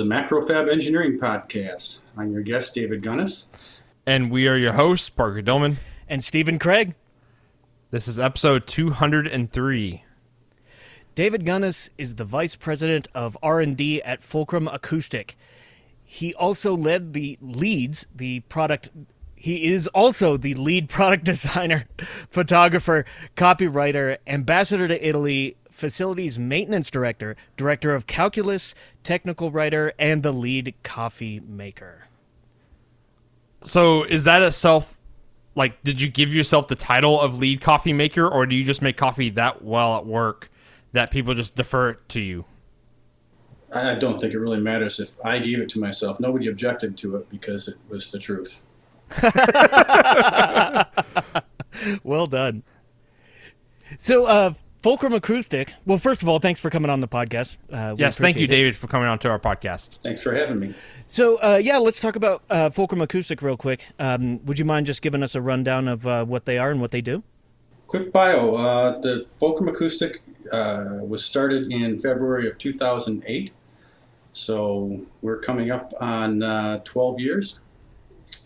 the MacroFab Engineering Podcast. I'm your guest, David Gunness. And we are your hosts, Parker Dillman. And Stephen Craig. This is episode 203. David Gunness is the Vice President of R&D at Fulcrum Acoustic. He also is also the lead product designer, photographer, copywriter, ambassador to Italy, facilities maintenance director, director of calculus, technical writer, and the lead coffee maker. So is that a did you give yourself the title of lead coffee maker, or do you just make coffee that well at work that people just defer it to you? I don't think it really matters if I gave it to myself. Nobody objected to it because it was the truth. Well done. So, Fulcrum Acoustic. Well, first of all, thanks for coming on the podcast. Yes, thank you, David, for coming on to our podcast. Thanks for having me. So, let's talk about Fulcrum Acoustic real quick. Would you mind just giving us a rundown of what they are and what they do? Quick bio. The Fulcrum Acoustic was started in February of 2008. So we're coming up on 12 years.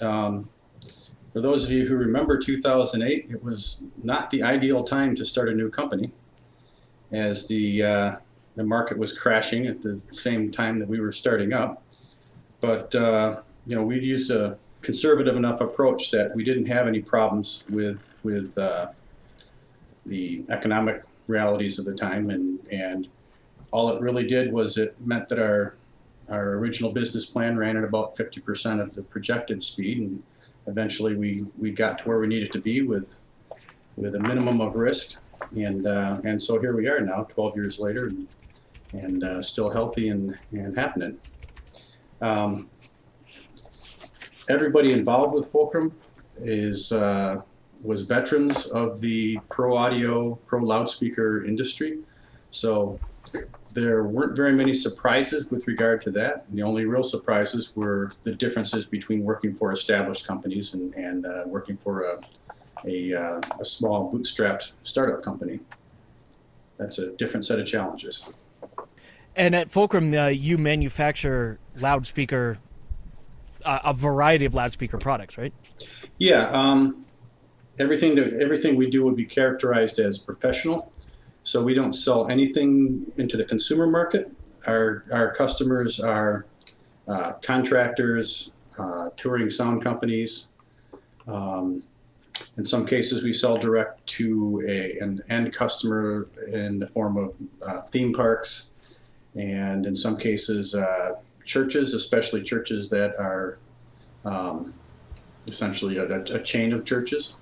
For those of you who remember 2008, it was not the ideal time to start a new company, as the market was crashing at the same time that we were starting up. But we used a conservative enough approach that we didn't have any problems with the economic realities of the time, and all it really did was it meant that our original business plan ran at about 50% of the projected speed, and eventually we got to where we needed to be with a minimum of risk, and so here we are now, 12 years later, and still healthy and happening. Everybody involved with Fulcrum was veterans of the pro audio, pro loudspeaker industry, so there weren't very many surprises with regard to that. The only real surprises were the differences between working for established companies and working for a small bootstrapped startup company. That's a different set of challenges. And at Fulcrum, you manufacture loudspeaker, a variety of loudspeaker products, right? Yeah. Everything we do would be characterized as professional. So we don't sell anything into the consumer market. Our customers are contractors, touring sound companies. In some cases, we sell direct to an end customer in the form of theme parks, and in some cases, churches, especially churches that are essentially a chain of churches.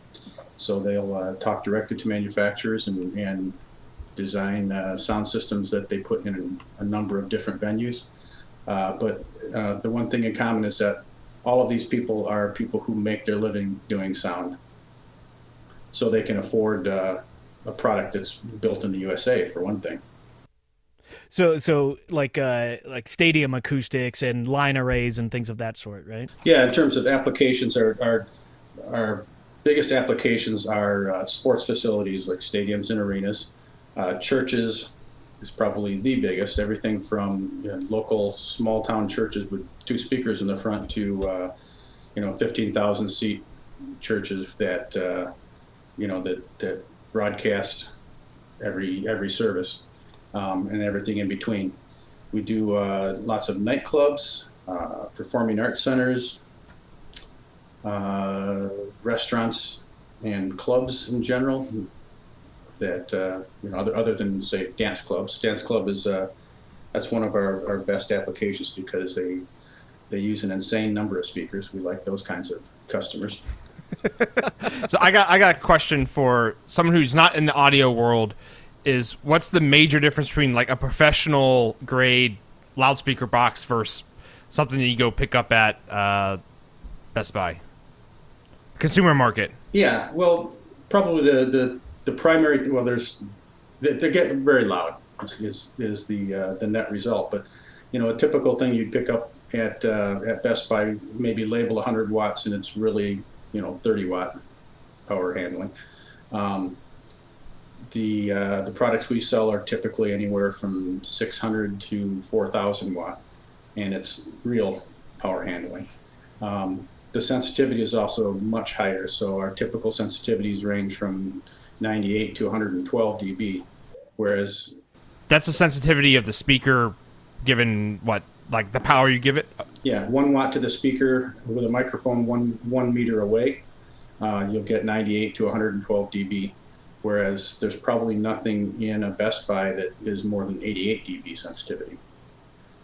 So they'll talk directly to manufacturers and design sound systems that they put in a number of different venues. But the one thing in common is that all of these people are people who make their living doing sound. So they can afford a product that's built in the USA, for one thing. So like stadium acoustics and line arrays and things of that sort, right? Yeah, in terms of applications, our biggest applications are sports facilities like stadiums and arenas. Churches is probably the biggest. Everything from local small town churches with two speakers in the front to 15,000 seat churches that that broadcast every service, and everything in between. We do lots of nightclubs, performing arts centers, restaurants, and clubs in general. That other than, say, dance clubs. Dance club is that's one of our best applications because they use an insane number of speakers. We like those kinds of customers. So I got a question for someone who's not in the audio world. Is what's the major difference between like a professional grade loudspeaker box versus something that you go pick up at Best Buy? Consumer market. Yeah, well, probably the primary, well, they get very loud is the net result. But a typical thing you'd pick up at Best Buy, maybe label 100 watts, and it's really 30 watt power handling. The products we sell are typically anywhere from 600 to 4,000 watt and it's real power handling. The sensitivity is also much higher, so our typical sensitivities range from 98 to 112 dB, whereas... That's the sensitivity of the speaker given what, like the power you give it? Yeah, 1 watt to the speaker with a microphone one meter away, you'll get 98 to 112 dB, whereas there's probably nothing in a Best Buy that is more than 88 dB sensitivity.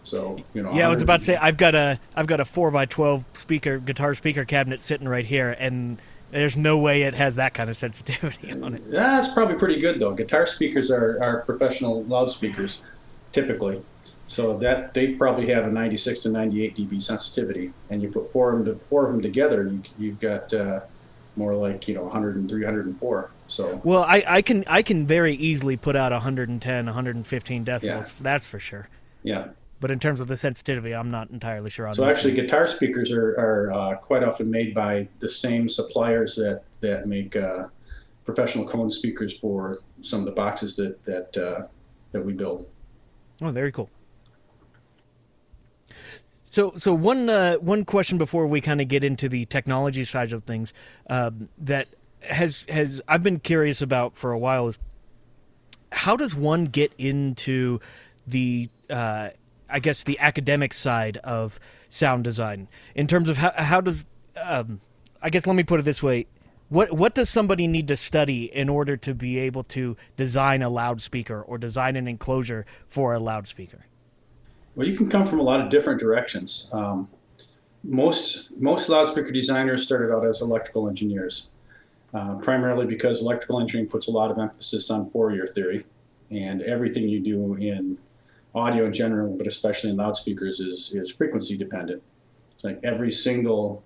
So, you know, yeah, I was about to say I've got a 4x12 guitar speaker cabinet sitting right here, and there's no way it has that kind of sensitivity on it. That's probably pretty good though. Guitar speakers are professional loudspeakers typically, so that they probably have a 96 to 98 dB sensitivity, and you put four of them together, you've got more like, you know, 103, 104. So well, I can very easily put out 110, 115 decibels. Yeah. That's for sure. Yeah. But in terms of the sensitivity, I'm not entirely sure on that. So actually, guitar speakers are quite often made by the same suppliers that make professional cone speakers for some of the boxes that we build. Oh, very cool. So one question before we kind of get into the technology side of things that has I've been curious about for a while is, how does one get into the I guess the academic side of sound design in terms of how does, I guess, let me put it this way. What does somebody need to study in order to be able to design a loudspeaker or design an enclosure for a loudspeaker? Well, you can come from a lot of different directions. Most loudspeaker designers started out as electrical engineers, primarily because electrical engineering puts a lot of emphasis on Fourier theory, and everything you do in audio in general, but especially in loudspeakers, is frequency dependent. It's like every single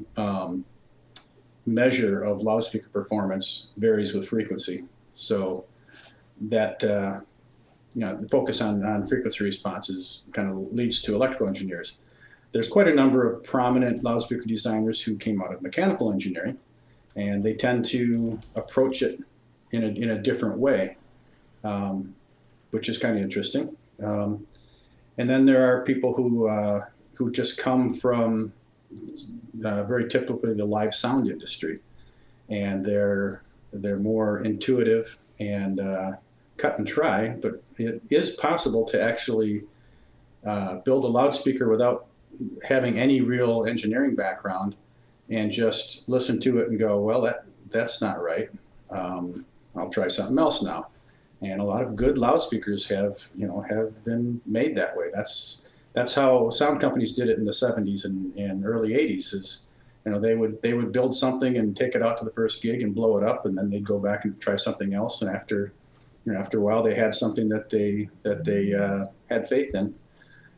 measure of loudspeaker performance varies with frequency. So that the focus on frequency responses kind of leads to electrical engineers. There's quite a number of prominent loudspeaker designers who came out of mechanical engineering, and they tend to approach it in a different way, which is kind of interesting. And then there are people who just come from very typically the live sound industry, and they're more intuitive and cut and try. But it is possible to actually build a loudspeaker without having any real engineering background, and just listen to it and go, well, that's not right. I'll try something else now. And a lot of good loudspeakers have been made that way. That's how sound companies did it in the 70s and early 80s. Is, you know, they would build something and take it out to the first gig and blow it up, and then they'd go back and try something else. And after a while, they had something that they had faith in.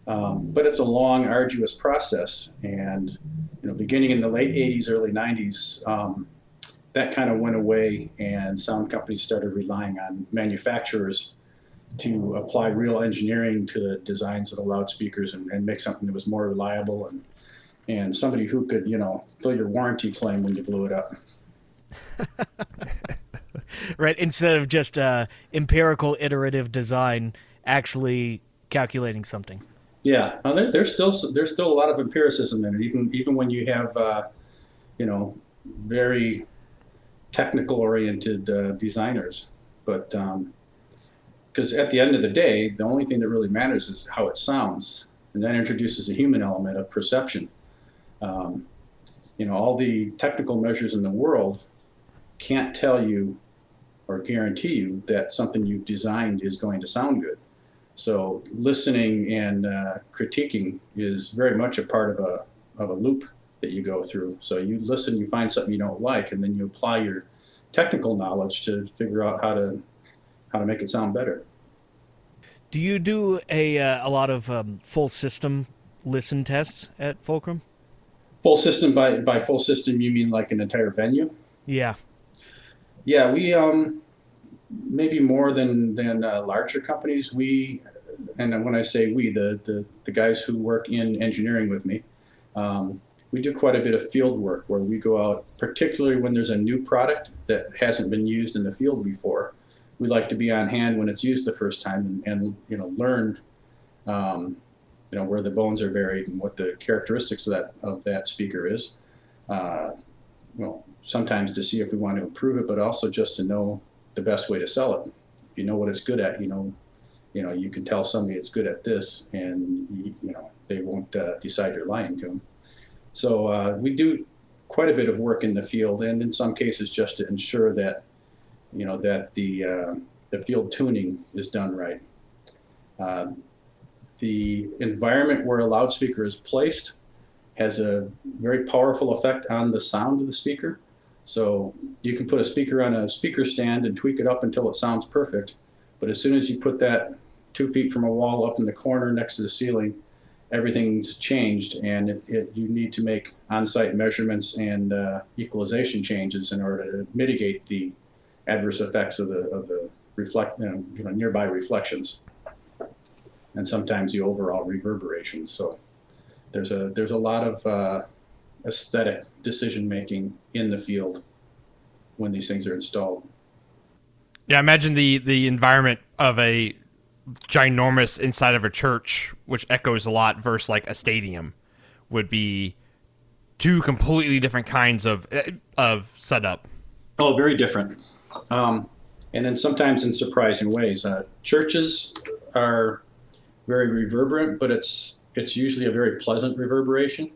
But it's a long, arduous process. And beginning in the late 80s, early 90s. That kind of went away, and sound companies started relying on manufacturers to apply real engineering to the designs of the loudspeakers and make something that was more reliable and somebody who could, fill your warranty claim when you blew it up. Right, instead of just empirical iterative design, actually calculating something. Yeah, there's still a lot of empiricism in it, even when you have, very technical oriented designers, but because at the end of the day, the only thing that really matters is how it sounds, and that introduces a human element of perception. All the technical measures in the world can't tell you or guarantee you that something you've designed is going to sound good. So listening and critiquing is very much a part of a loop that you go through. So you listen, you find something you don't like, and then you apply your technical knowledge to figure out how to make it sound better. Do you do a lot of full system listen tests at Fulcrum? Full system, by full system you mean like an entire venue? Yeah, we maybe more than larger companies. We, and when I say we, the guys who work in engineering with me, we do quite a bit of field work where we go out, particularly when there's a new product that hasn't been used in the field before. We like to be on hand when it's used the first time and learn you know, where the bones are buried and what the characteristics of that speaker is. Well, sometimes to see if we want to improve it, but also just to know the best way to sell it. If you know what it's good at, you know, you can tell somebody it's good at this, and you know they won't decide you're lying to them. So we do quite a bit of work in the field, and in some cases just to ensure that, you know, that the field tuning is done right. The environment where a loudspeaker is placed has a very powerful effect on the sound of the speaker. So you can put a speaker on a speaker stand and tweak it up until it sounds perfect. But as soon as you put that 2 feet from a wall up in the corner next to the ceiling, everything's changed, and you need to make on-site measurements and equalization changes in order to mitigate the adverse effects of the nearby reflections, and sometimes the overall reverberation. So there's a lot of aesthetic decision making in the field when these things are installed. Yeah, I imagine the environment of a ginormous inside of a church, which echoes a lot, versus like a stadium, would be two completely different kinds of setup. Oh, very different. And then sometimes in surprising ways. Churches are very reverberant, but it's usually a very pleasant reverberation.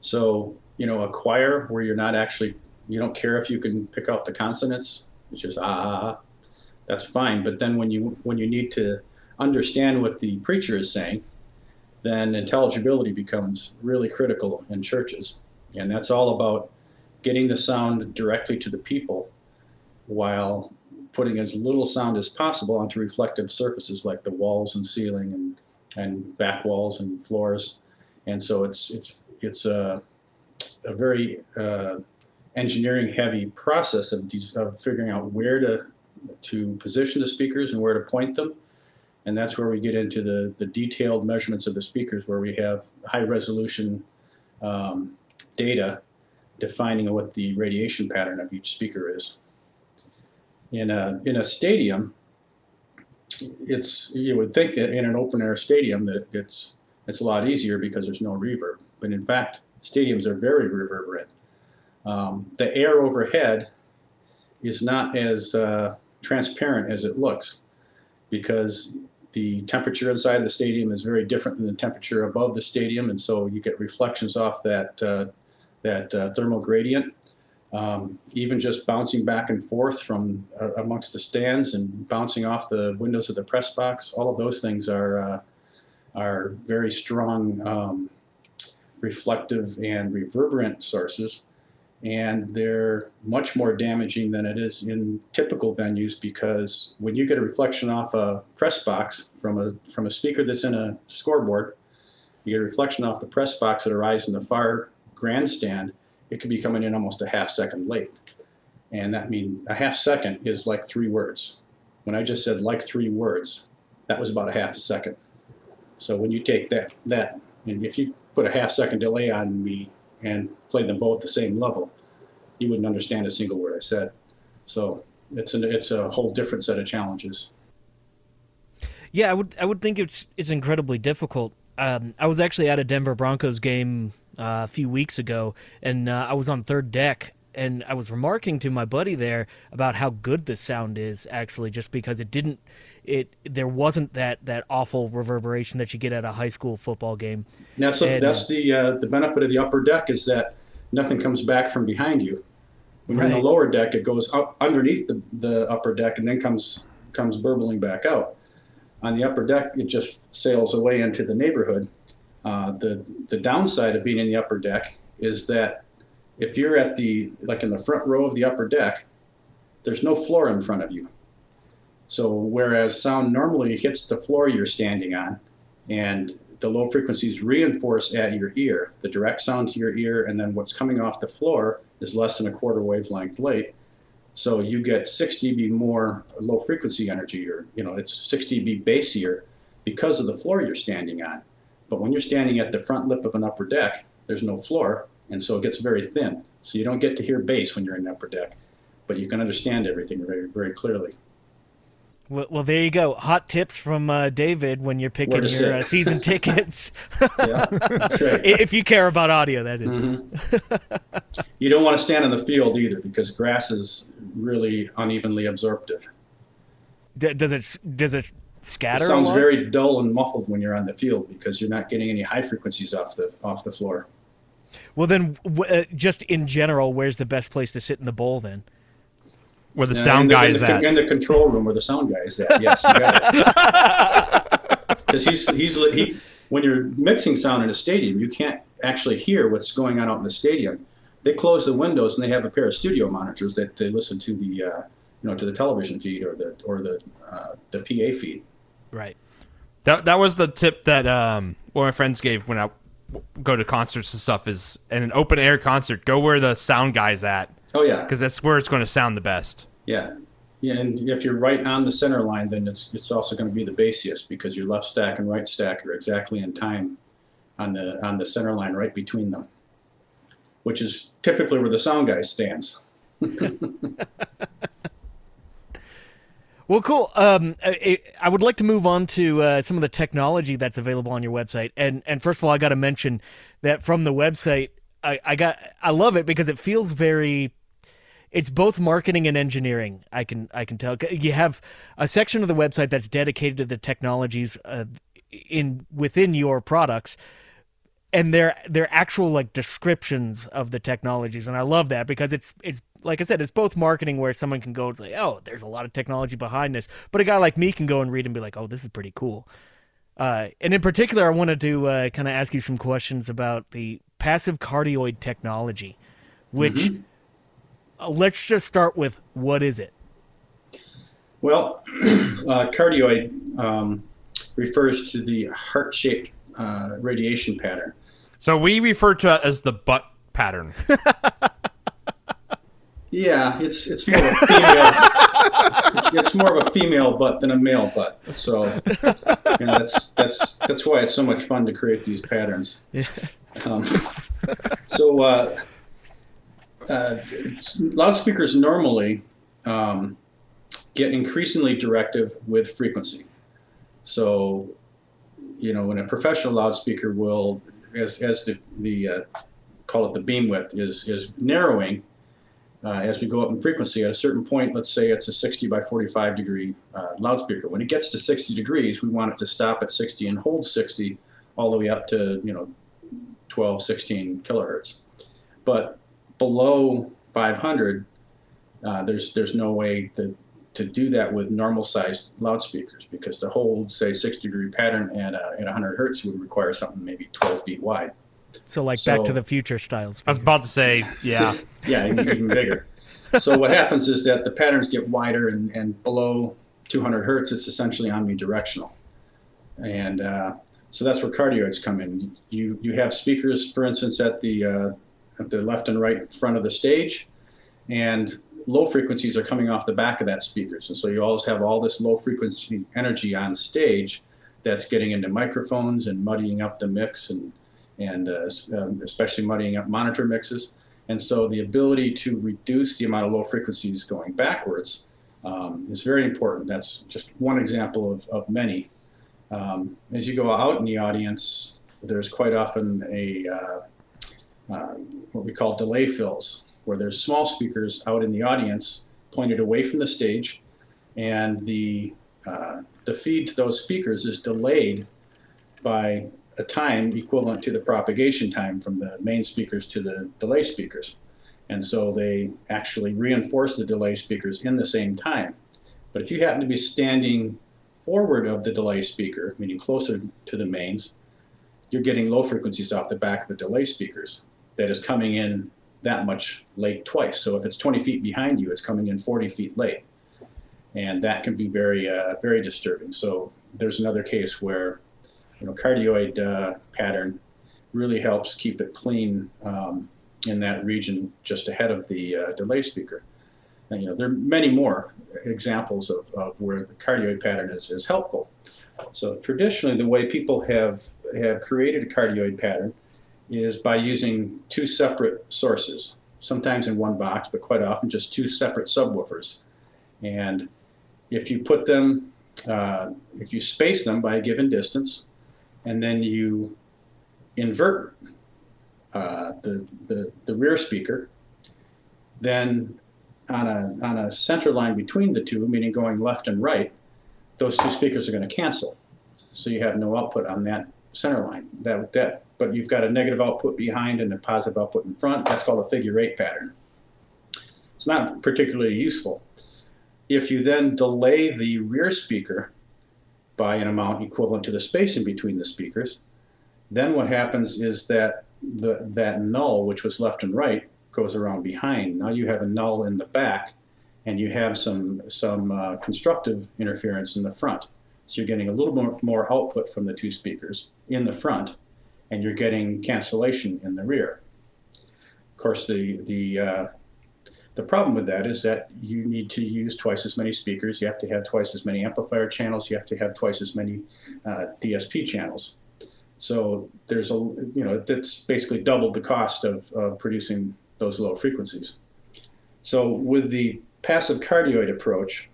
So, you know, a choir where you don't care if you can pick out the consonants, it's just that's fine. But then when you need to understand what the preacher is saying, then intelligibility becomes really critical in churches. And that's all about getting the sound directly to the people while putting as little sound as possible onto reflective surfaces like the walls and ceiling and back walls and floors. And so it's a very engineering heavy process of figuring out where to position the speakers and where to point them. And that's where we get into the detailed measurements of the speakers, where we have high resolution data defining what the radiation pattern of each speaker is. In a stadium, you would think that in an open air stadium that it's a lot easier because there's no reverb. But in fact, stadiums are very reverberant. The air overhead is not as transparent as it looks, because the temperature inside the stadium is very different than the temperature above the stadium, and so you get reflections off that thermal gradient, even just bouncing back and forth from amongst the stands and bouncing off the windows of the press box. All of those things are very strong reflective and reverberant sources, and they're much more damaging than it is in typical venues, because when you get a reflection off a press box from a speaker that's in a scoreboard, you get a reflection off the press box that arrives in the far grandstand, it could be coming in almost a half second late. And that means a half second is like three words. When I just said like three words, that was about a half a second. So when you take that, and if you put a half second delay on me and play them both the same level, you wouldn't understand a single word I said. So it's a whole different set of challenges. Yeah, I would think it's incredibly difficult. I was actually at a Denver Broncos game a few weeks ago, and I was on third deck, and I was remarking to my buddy there about how good the sound is, actually, just because there wasn't that awful reverberation that you get at a high school football game. That's the benefit of the upper deck, is that nothing comes back from behind you. When you're in the lower deck, it goes up underneath the upper deck and then comes burbling back out. On the upper deck, it just sails away into the neighborhood. The downside of being in the upper deck is that if you're in the front row of the upper deck, there's no floor in front of you. So whereas sound normally hits the floor you're standing on, and the low frequencies reinforce at your ear, the direct sound to your ear, and then what's coming off the floor is less than a quarter wavelength late. So you get 6 dB more low frequency energy, or it's 6 dB bassier because of the floor you're standing on. But when you're standing at the front lip of an upper deck, there's no floor. And so it gets very thin. So you don't get to hear bass when you're in upper deck, but you can understand everything very, very clearly. Well, there you go. Hot tips from David when you're picking your season tickets. Yeah, that's right. If you care about audio, that is. Mm-hmm. You don't want to stand on the field either because grass is really unevenly absorptive. Does it scatter? It sounds very dull and muffled when you're on the field because you're not getting any high frequencies off the floor. Well, then, just in general, where's the best place to sit in the bowl then? Where the sound guy is at. In the control room where the sound guy is at, yes, you got it. Because he, when you're mixing sound in a stadium, you can't actually hear what's going on out in the stadium. They close the windows and they have a pair of studio monitors that they listen to the, to the television feed or the PA feed. Right. That was the tip that one of my friends gave when I go to concerts and stuff is in an open air concert, go where the sound guy's at. Oh, yeah. Because that's where it's going to sound the best. Yeah. Yeah, and if you're right on the center line, then it's also going to be the bassiest because your left stack and right stack are exactly in time on the center line right between them, which is typically where the sound guy stands. Well, cool. I would like to move on to some of the technology that's available on your website. And first of all, I got to mention that from the website, I love it because it feels very. It's both marketing and engineering. I can tell you have a section of the website that's dedicated to the technologies within your products, and their actual like descriptions of the technologies. And I love that because it's like I said, it's both marketing where someone can go and say, oh, there's a lot of technology behind this, but a guy like me can go and read and be like, oh, this is pretty cool. And in particular, I wanted to kind of ask you some questions about the passive cardioid technology, which let's just start with, what is it? Well, cardioid refers to the heart-shaped radiation pattern. So we refer to it as the butt pattern. Yeah, it's more of a female. It's more of a female butt than a male butt. So that's why it's so much fun to create these patterns. Yeah. Loudspeakers normally get increasingly directive with frequency. So, when a professional loudspeaker will, as the call it the beam width is narrowing. As we go up in frequency, at a certain point, let's say it's a 60 by 45 degree loudspeaker. When it gets to 60 degrees, we want it to stop at 60 and hold 60 all the way up to 12, 16 kilohertz. But below 500, there's no way to do that with normal sized loudspeakers because the whole, say, 6 degree pattern at 100 hertz would require something maybe 12 feet wide. So Back to the Future styles. I was about to say, yeah. Yeah, even bigger. So what happens is that the patterns get wider and below 200 hertz, it's essentially omnidirectional. And so that's where cardioids come in. You have speakers, for instance, at the left and right front of the stage, and low frequencies are coming off the back of that speakers. And so you always have all this low frequency energy on stage that's getting into microphones and muddying up the mix and especially muddying up monitor mixes. And so the ability to reduce the amount of low frequencies going backwards is very important. That's just one example of many. As you go out in the audience, there's quite often a what we call delay fills, where there's small speakers out in the audience pointed away from the stage, and the feed to those speakers is delayed by a time equivalent to the propagation time from the main speakers to the delay speakers. And so they actually reinforce the delay speakers in the same time. But if you happen to be standing forward of the delay speaker, meaning closer to the mains, you're getting low frequencies off the back of the delay speakers that is coming in that much late twice. So if it's 20 feet behind you, it's coming in 40 feet late. And that can be very, very disturbing. So there's another case where cardioid pattern really helps keep it clean in that region just ahead of the delay speaker. And, there are many more examples of where the cardioid pattern is helpful. So traditionally, the way people have created a cardioid pattern is by using two separate sources, sometimes in one box, but quite often just two separate subwoofers. And if you put them, if you space them by a given distance, and then you invert the rear speaker, then on a center line between the two, meaning going left and right, those two speakers are going to cancel. So you have no output on that center line. But you've got a negative output behind and a positive output in front. That's called a figure eight pattern. It's not particularly useful. If you then delay the rear speaker by an amount equivalent to the spacing between the speakers, then what happens is that that null, which was left and right, goes around behind. Now you have a null in the back, and you have some constructive interference in the front. So you're getting a little more output from the two speakers in the front, and you're getting cancellation in the rear. Of course, the problem with that is that you need to use twice as many speakers. You have to have twice as many amplifier channels. You have to have twice as many DSP channels. So there's that's basically doubled the cost of producing those low frequencies. So with the passive cardioid approach,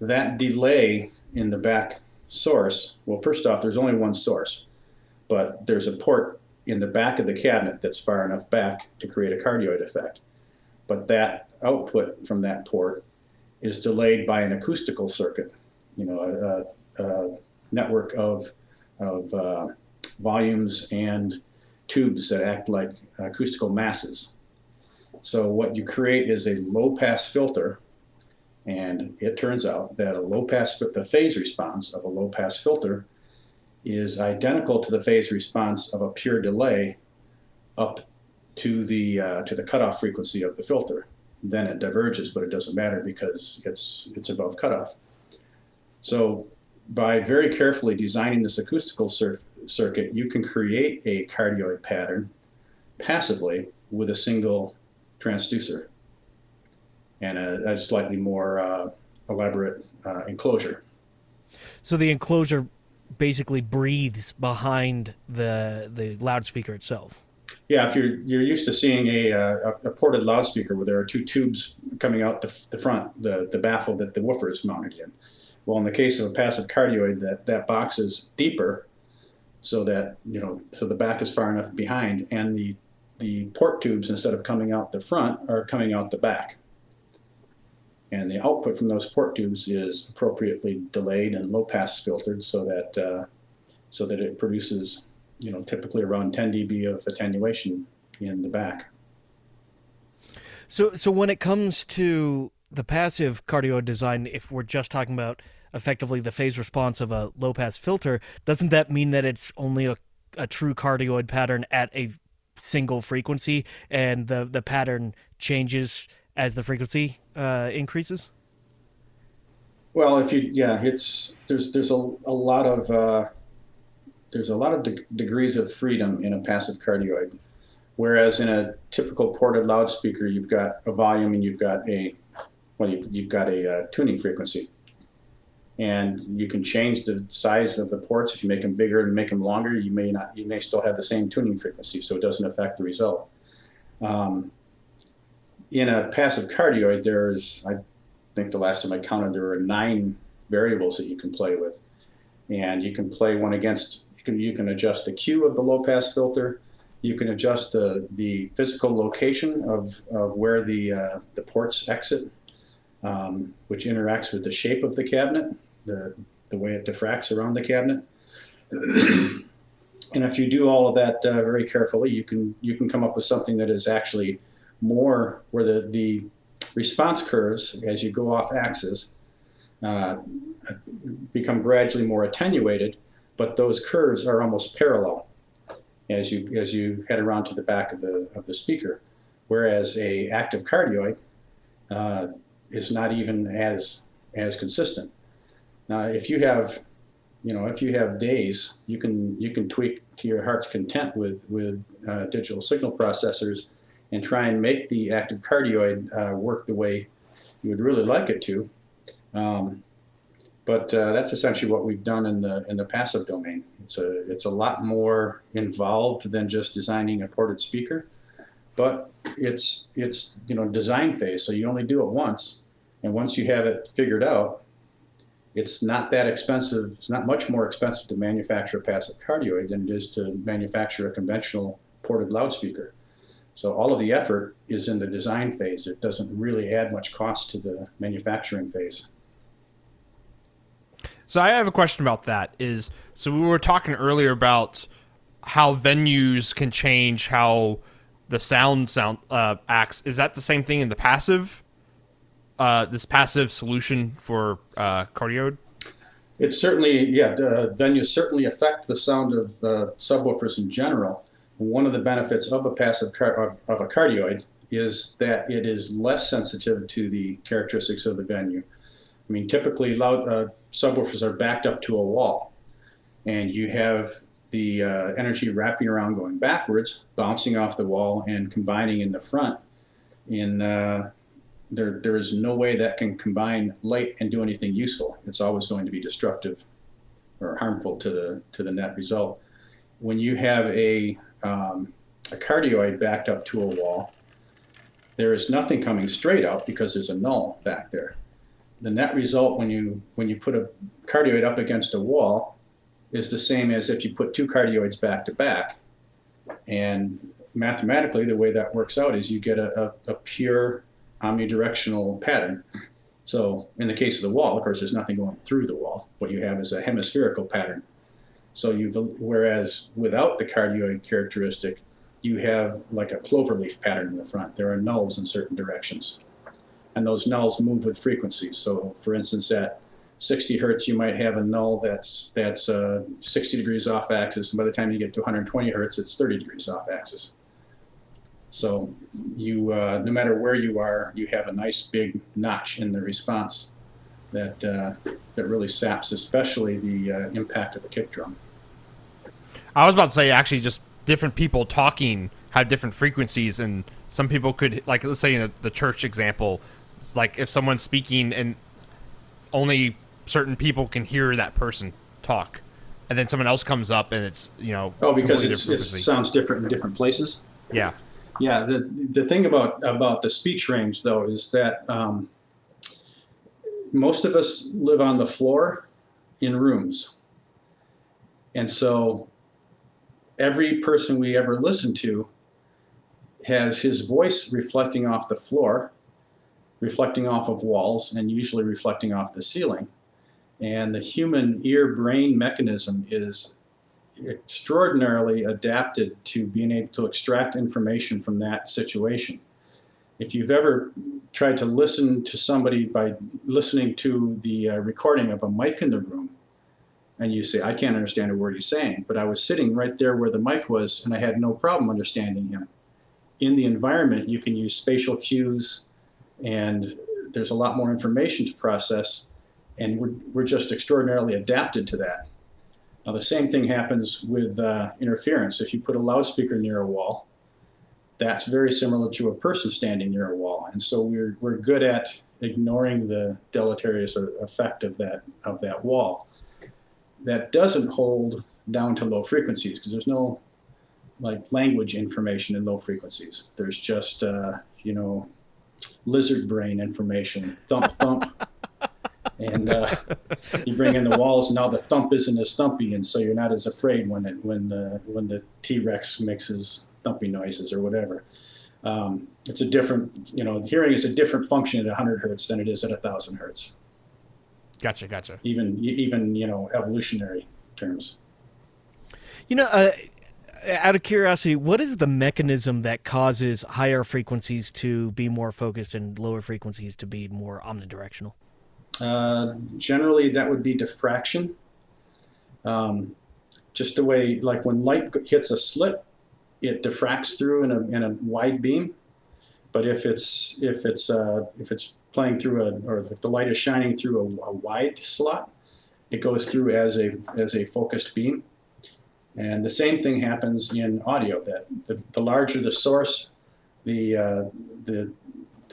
that delay in the back source, well, first off, there's only one source, but there's a port in the back of the cabinet that's far enough back to create a cardioid effect. But that output from that port is delayed by an acoustical circuit, a network of volumes and tubes that act like acoustical masses. So what you create is a low-pass filter, and it turns out that the phase response of a low-pass filter is identical to the phase response of a pure delay up to the cutoff frequency of the filter. Then it diverges, but it doesn't matter because it's above cutoff. So by very carefully designing this acoustical circuit, you can create a cardioid pattern passively with a single transducer and a slightly more elaborate enclosure. So the enclosure basically breathes behind the loudspeaker itself. Yeah, if you're used to seeing a ported loudspeaker where there are two tubes coming out the front, the baffle that the woofer is mounted in. Well, in the case of a passive cardioid, that box is deeper, so that so the back is far enough behind, and the port tubes, instead of coming out the front, are coming out the back. And the output from those port tubes is appropriately delayed and low-pass filtered, so that it produces, typically around 10 dB of attenuation in the back. So when it comes to the passive cardioid design, if we're just talking about effectively the phase response of a low-pass filter, doesn't that mean that it's only a true cardioid pattern at a single frequency, and the pattern changes as the frequency increases? Well, there's a lot of degrees of freedom in a passive cardioid, whereas in a typical ported loudspeaker, you've got a volume and you've got a tuning frequency, and you can change the size of the ports. If you make them bigger and make them longer, you may still have the same tuning frequency, so it doesn't affect the result. In a passive cardioid, I think the last time I counted, there were 9 variables that you can play with, and you can play one against. You can adjust the Q of the low-pass filter. You can adjust the physical location of where the ports exit, which interacts with the shape of the cabinet, the way it diffracts around the cabinet. And if you do all of that very carefully, you can come up with something that is actually more where the response curves, as you go off axis, become gradually more attenuated, but those curves are almost parallel as you head around to the back of the speaker, whereas a active cardioid is not even as consistent. Now, if you have days, you can tweak to your heart's content with digital signal processors and try and make the active cardioid work the way you would really like it to. But that's essentially what we've done in the passive domain. It's a lot more involved than just designing a ported speaker, but it's design phase. So you only do it once, and once you have it figured out, It's not that expensive. It's not much more expensive to manufacture a passive cardioid than it is to manufacture a conventional ported loudspeaker. So all of the effort is in the design phase. It doesn't really add much cost to the manufacturing phase. So I have a question about that. So we were talking earlier about how venues can change how the sound acts. Is that the same thing in the passive? This passive solution for cardioid? It's certainly, venues certainly affect the sound of subwoofers in general. One of the benefits of a passive of a cardioid is that it is less sensitive to the characteristics of the venue. I mean, typically loud subwoofers are backed up to a wall, and you have the energy wrapping around, going backwards, bouncing off the wall, and combining in the front. There is no way that can combine light and do anything useful. It's always going to be destructive or harmful to the net result. When you have a cardioid backed up to a wall, there is nothing coming straight out because there's a null back there. The net result when you put a cardioid up against a wall is the same as if you put two cardioids back to back. And mathematically, the way that works out is you get a pure omnidirectional pattern. So in the case of the wall, of course, there's nothing going through the wall. What you have is a hemispherical pattern. So whereas without the cardioid characteristic, you have like a cloverleaf pattern in the front. There are nulls in certain directions, and those nulls move with frequencies. So for instance, at 60 hertz, you might have a null that's 60 degrees off axis, and by the time you get to 120 hertz, it's 30 degrees off axis. So you, no matter where you are, you have a nice big notch in the response that really saps, especially the impact of a kick drum. I was about to say, actually, just different people talking have different frequencies, and some people could, like, let's say in the church example, it's like if someone's speaking and only certain people can hear that person talk, and then someone else comes up and it's, because it sounds different in different places. Yeah. Yeah, the thing about the speech range, though, is that most of us live on the floor in rooms. And so every person we ever listen to has his voice reflecting off the floor, reflecting off of walls, and usually reflecting off the ceiling. And the human ear-brain mechanism is extraordinarily adapted to being able to extract information from that situation. If you've ever tried to listen to somebody by listening to the recording of a mic in the room, and you say, I can't understand a word he's saying, but I was sitting right there where the mic was, and I had no problem understanding him. In the environment, you can use spatial cues, and there's a lot more information to process, and we're just extraordinarily adapted to that. Now, the same thing happens with interference. If you put a loudspeaker near a wall, that's very similar to a person standing near a wall. And so we're good at ignoring the deleterious effect of that wall. That doesn't hold down to low frequencies, because there's no language information in low frequencies. There's just lizard brain information, thump thump. And you bring in the walls, and now the thump isn't as thumpy, and so you're not as afraid when the T-Rex makes his thumpy noises or whatever. It's a different, hearing is a different function at 100 hertz than it is at 1,000 hertz. Gotcha. Even evolutionary terms. Out of curiosity, what is the mechanism that causes higher frequencies to be more focused and lower frequencies to be more omnidirectional? Generally, that would be diffraction. Just the way, when light hits a slit, it diffracts through in a wide beam. But if it's playing through or if the light is shining through a wide slot, it goes through as a focused beam. And the same thing happens in audio. That the larger the source, the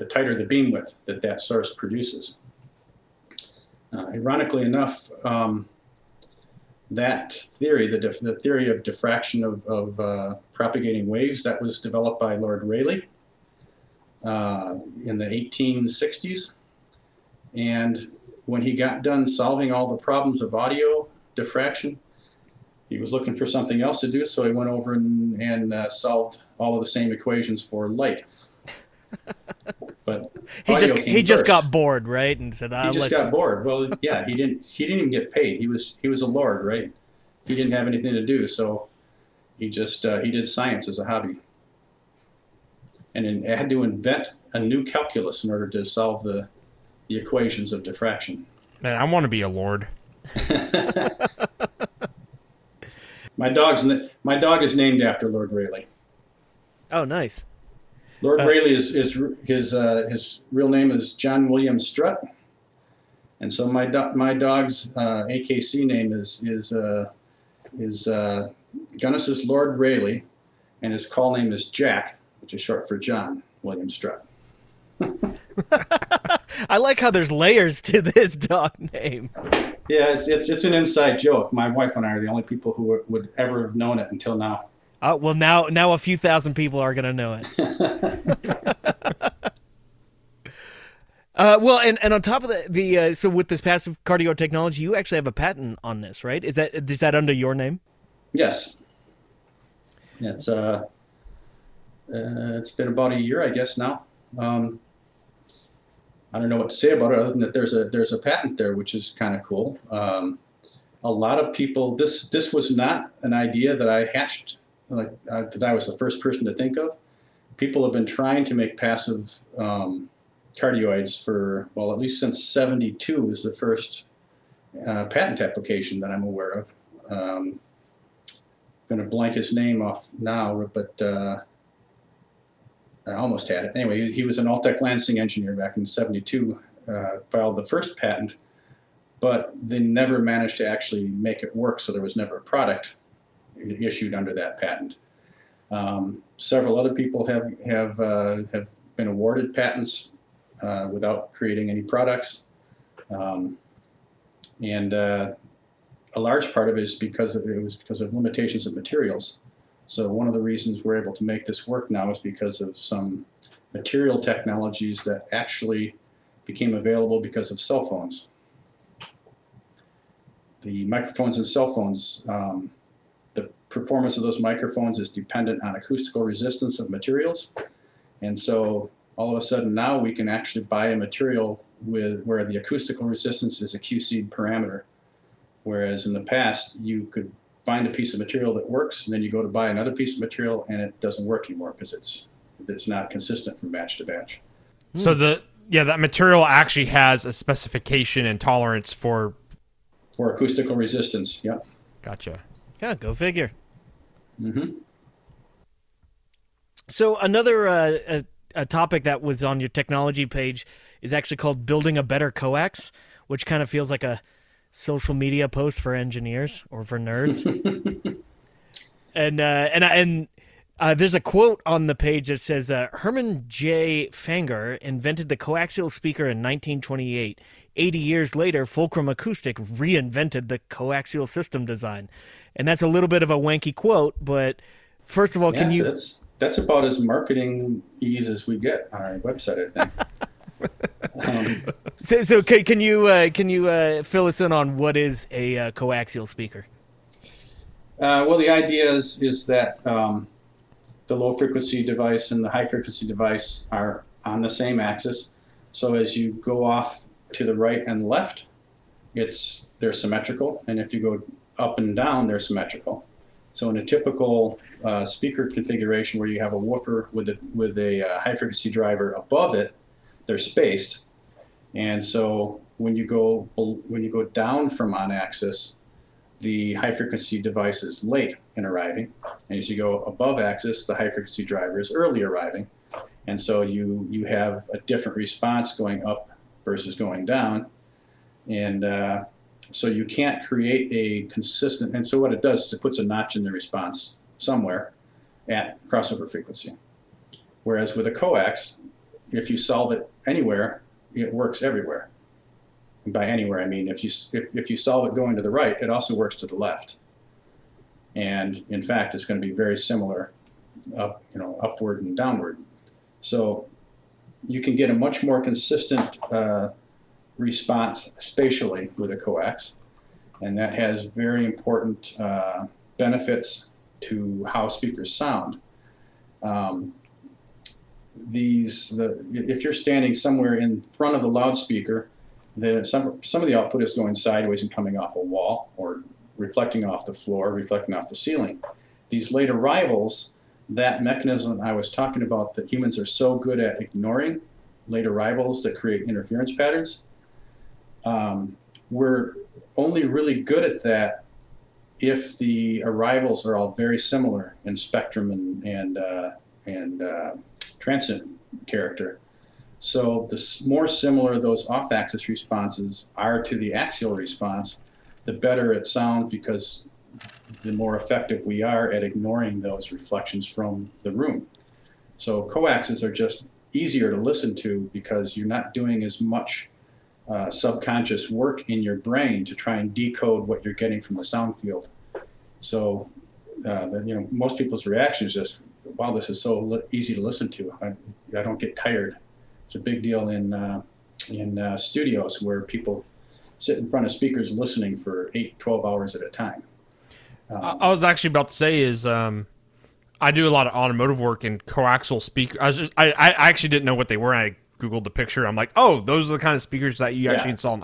tighter the beam width that source produces. Ironically enough, that theory, the theory of diffraction of propagating waves, that was developed by Lord Rayleigh in the 1860s. And when he got done solving all the problems of audio diffraction, he was looking for something else to do, so he went over and solved all of the same equations for light. But he just got bored, right? And said, "He just got bored." Well, yeah, he didn't even get paid. He was a lord, right? He didn't have anything to do, so he just he did science as a hobby, and had to invent a new calculus in order to solve the equations of diffraction. Man, I want to be a lord. My dog is named after Lord Rayleigh. Oh, nice. Lord Rayleigh his real name is John William Strutt, and so my dog's AKC name is Gunness's Lord Rayleigh, and his call name is Jack, which is short for John William Strutt. I like how there's layers to this dog name. Yeah, it's an inside joke. My wife and I are the only people who would ever have known it until now. Oh, well, now a few thousand people are going to know it. Well, and on top of so with this passive cardio technology, you actually have a patent on this, right? Is that under your name? Yes. It's been about a year, I guess, now. I don't know what to say about it other than that there's a patent there, which is kind of cool. A lot of people, this was not an idea that I hatched. That I was the first person to think of. People have been trying to make passive cardioids for, well, at least since 72 was the first patent application that I'm aware of. I'm going to blank his name off now, but I almost had it. Anyway, he was an Altec Lansing engineer back in 72, filed the first patent, but they never managed to actually make it work, so there was never a product issued under that patent. Several other people have been awarded patents without creating any products, and a large part of it is because of limitations of materials. So one of the reasons we're able to make this work now is because of some material technologies that actually became available because of cell phones. The microphones in cell phones. The performance of those microphones is dependent on acoustical resistance of materials. And so all of a sudden now we can actually buy a material where the acoustical resistance is a QC parameter. Whereas in the past, you could find a piece of material that works, and then you go to buy another piece of material and it doesn't work anymore because it's not consistent from batch to batch. So that material actually has a specification and tolerance for acoustical resistance. Yep. Gotcha. Yeah, go figure. Mm-hmm. So another a topic that was on your technology page is actually called Building a Better Coax, which kind of feels like a social media post for engineers or for nerds. And there's a quote on the page that says, Herman J. Fanger invented the coaxial speaker in 1928. 80 years later, Fulcrum Acoustic reinvented the coaxial system design. And that's a little bit of a wanky quote, but first of all, yes, can you... That's about as marketing ease as we get on our website, I think. So can you fill us in on what is a coaxial speaker? Well, the idea is that... the low-frequency device and the high-frequency device are on the same axis. So as you go off to the right and left, they're symmetrical. And if you go up and down, they're symmetrical. So in a typical speaker configuration where you have a woofer with a high-frequency driver above it, they're spaced. And so when you go down from on-axis, the high-frequency device is late in arriving. And as you go above axis, the high-frequency driver is early arriving. And so you have a different response going up versus going down. And so you can't create a consistent... And so what it does is it puts a notch in the response somewhere at crossover frequency. Whereas with a coax, if you solve it anywhere, it works everywhere. By anywhere, I mean if you solve it going to the right, it also works to the left. And in fact, it's going to be very similar, upward and downward. So you can get a much more consistent response spatially with a coax, and that has very important benefits to how speakers sound. If you're standing somewhere in front of the loudspeaker, then some of the output is going sideways and coming off a wall or reflecting off the floor, reflecting off the ceiling. These late arrivals, that mechanism I was talking about that humans are so good at ignoring, late arrivals that create interference patterns, we're only really good at that if the arrivals are all very similar in spectrum and transient character. So the more similar those off-axis responses are to the axial response, the better it sounds, because the more effective we are at ignoring those reflections from the room. So coaxes are just easier to listen to because you're not doing as much subconscious work in your brain to try and decode what you're getting from the sound field. So, most people's reaction is just, wow, this is so easy to listen to. I don't get tired. It's a big deal in studios where people sit in front of speakers listening for 8-12 hours at a time. I was actually about to say is I do a lot of automotive work in coaxial speakers. I actually didn't know what they were. I Googled the picture. I'm like, oh, those are the kind of speakers that you actually install in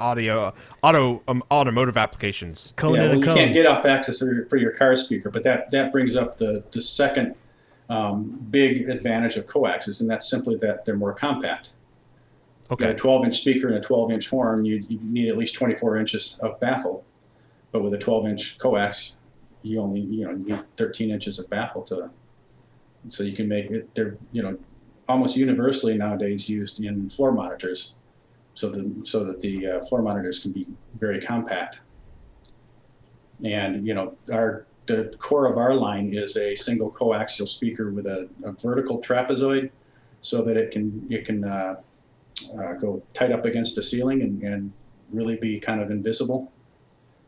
automotive applications. You can't get off axis for your car speaker, but that brings up the second big advantage of coaxes, and that's simply that they're more compact. Okay. A 12-inch speaker and a 12-inch horn, you need at least 24 inches of baffle, but with a 12-inch coax, you only need 13 inches of baffle so you can make it. They're almost universally nowadays used in floor monitors, so that the floor monitors can be very compact. And the core of our line is a single coaxial speaker with a vertical trapezoid, so that it can go tight up against the ceiling and really be kind of invisible.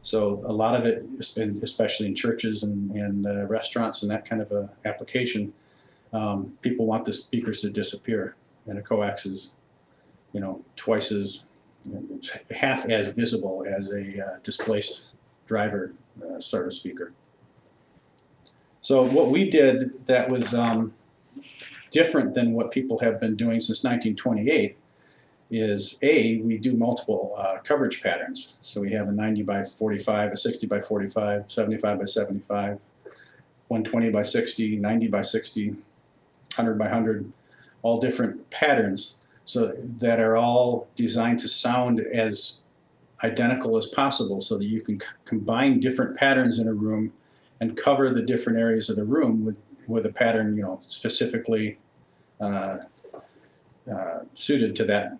So a lot of it has been, especially in churches and restaurants and that kind of a application, people want the speakers to disappear, and a coax is, twice as, it's half as visible as a displaced driver sort of speaker. So what we did that was different than what people have been doing since 1928 is, we do multiple coverage patterns. So we have a 90 by 45, a 60 by 45, 75 by 75, 120 by 60, 90 by 60, 100 by 100, all different patterns, so that are all designed to sound as identical as possible, so that you can combine different patterns in a room and cover the different areas of the room with a pattern, specifically suited to that,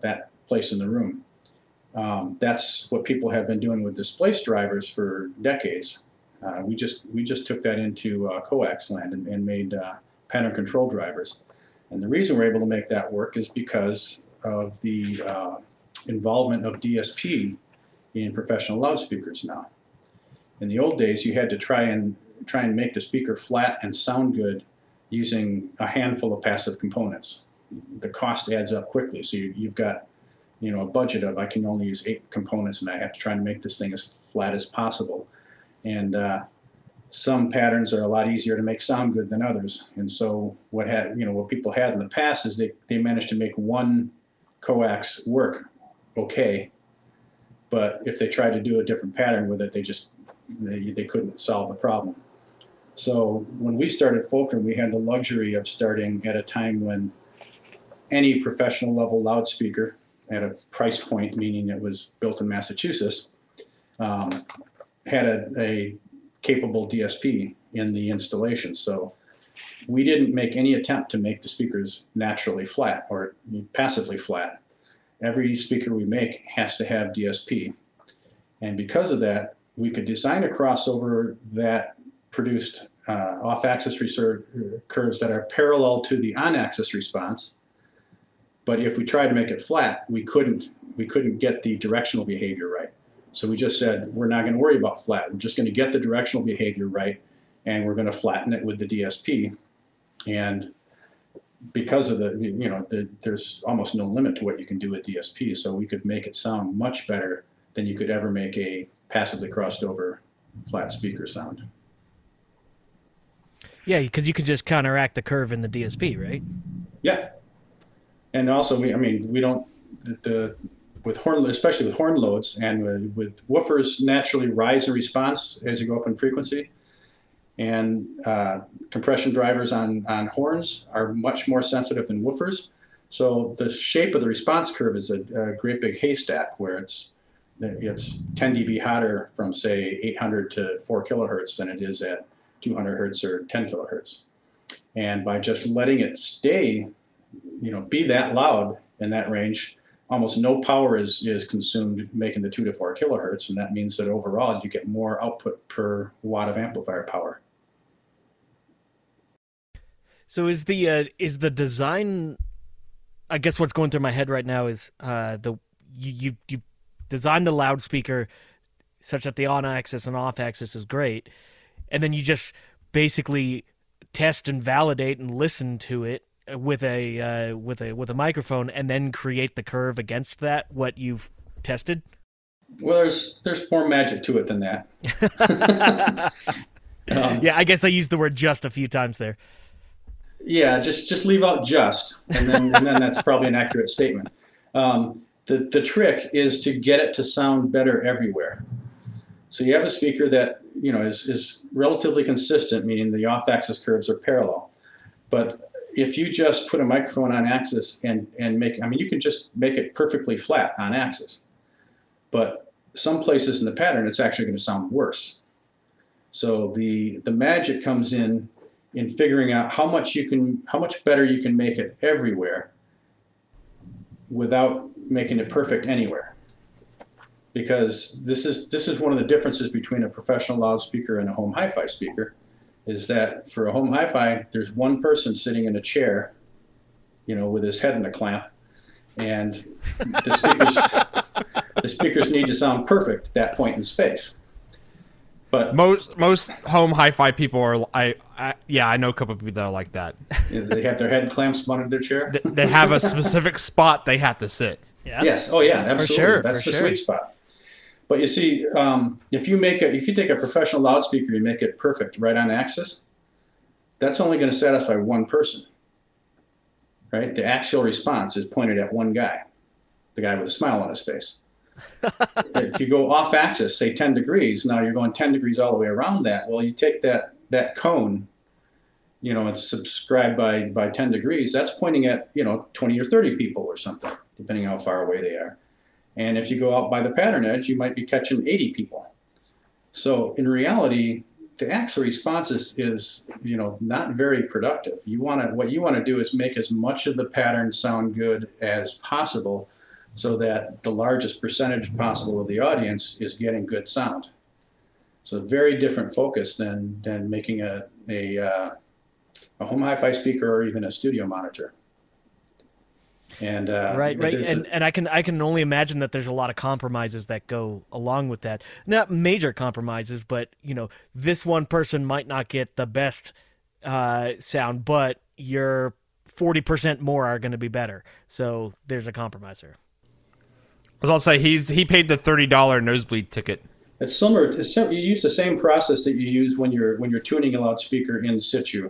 that place in the room. That's what people have been doing with displaced drivers for decades. We just took that into coax land and made pattern control drivers. And the reason we're able to make that work is because of the involvement of DSP in professional loudspeakers now. In the old days, you had to try and make the speaker flat and sound good using a handful of passive components. The cost adds up quickly. So you've got, a budget of, I can only use 8 components, and I have to try and make this thing as flat as possible. And some patterns are a lot easier to make sound good than others. And so what people had in the past is they managed to make one coax work okay, but if they tried to do a different pattern with it, they couldn't solve the problem. So when we started Fulcrum, we had the luxury of starting at a time when any professional level loudspeaker at a price point, meaning it was built in Massachusetts, had a capable DSP in the installation. So we didn't make any attempt to make the speakers naturally flat or passively flat. Every speaker we make has to have DSP. And because of that, we could design a crossover that produced off-axis curves that are parallel to the on-axis response. But if we tried to make it flat, we couldn't get the directional behavior right. So we just said, we're not going to worry about flat. We're just going to get the directional behavior right, and we're going to flatten it with the DSP. And because of the, you know, there's almost no limit to what you can do with DSP. So we could make it sound much better than you could ever make a passively crossed over flat speaker sound. Yeah, because you could just counteract the curve in the DSP, right? Yeah. And also, with horn, especially with horn loads and with woofers, naturally rise in response as you go up in frequency. And compression drivers on horns are much more sensitive than woofers. So the shape of the response curve is a great big haystack where it's 10 dB hotter from, say, 800 to 4 kilohertz than it is at 200 hertz or 10 kilohertz. And by just letting it stay, be that loud in that range, almost no power is consumed making the 2 to 4 kilohertz. And that means that overall you get more output per watt of amplifier power. So is the design, I guess what's going through my head right now is you design the loudspeaker such that the on axis and off axis is great. And then you just basically test and validate and listen to it with a microphone, and then create the curve against that, what you've tested? Well, there's more magic to it than that. Yeah, I guess I used the word just a few times there. Yeah, just leave out just, and then that's probably an accurate statement. The trick is to get it to sound better everywhere. So you have a speaker that is relatively consistent, meaning the off-axis curves are parallel, but if you just put a microphone on axis and you can just make it perfectly flat on axis, but some places in the pattern, it's actually going to sound worse. So the magic comes in figuring out how much better you can make it everywhere without making it perfect anywhere. Because this is one of the differences between a professional loudspeaker and a home hi-fi speaker. Is that for a home hi-fi, there's one person sitting in a chair, with his head in a clamp, and the speakers need to sound perfect at that point in space. But most home hi-fi people are, I know a couple of people that are like that. They have their head clamps under their chair. They have a specific spot they have to sit. Yeah. Yes. Oh yeah, absolutely. For sure. That's the sweet spot. But you see, if you take a professional loudspeaker, you make it perfect right on axis, that's only going to satisfy one person, right? The axial response is pointed at one guy, the guy with a smile on his face. If you go off axis, say 10 degrees, now you're going 10 degrees all the way around that. Well, you take that cone, it's subscribed by 10 degrees. That's pointing at, 20 or 30 people or something, depending how far away they are. And if you go out by the pattern edge, you might be catching 80 people. So in reality, the axial response is not very productive. What you want to do is make as much of the pattern sound good as possible so that the largest percentage possible of the audience is getting good sound. So very different focus than making a home hi-fi speaker or even a studio monitor. And right. And I can only imagine that there's a lot of compromises that go along with that. Not major compromises, but this one person might not get the best sound, but your 40% more are going to be better. So there's a compromise here. As I'll say, he paid the $30 nosebleed ticket. It's similar. You use the same process that you use when you're tuning a loudspeaker in situ,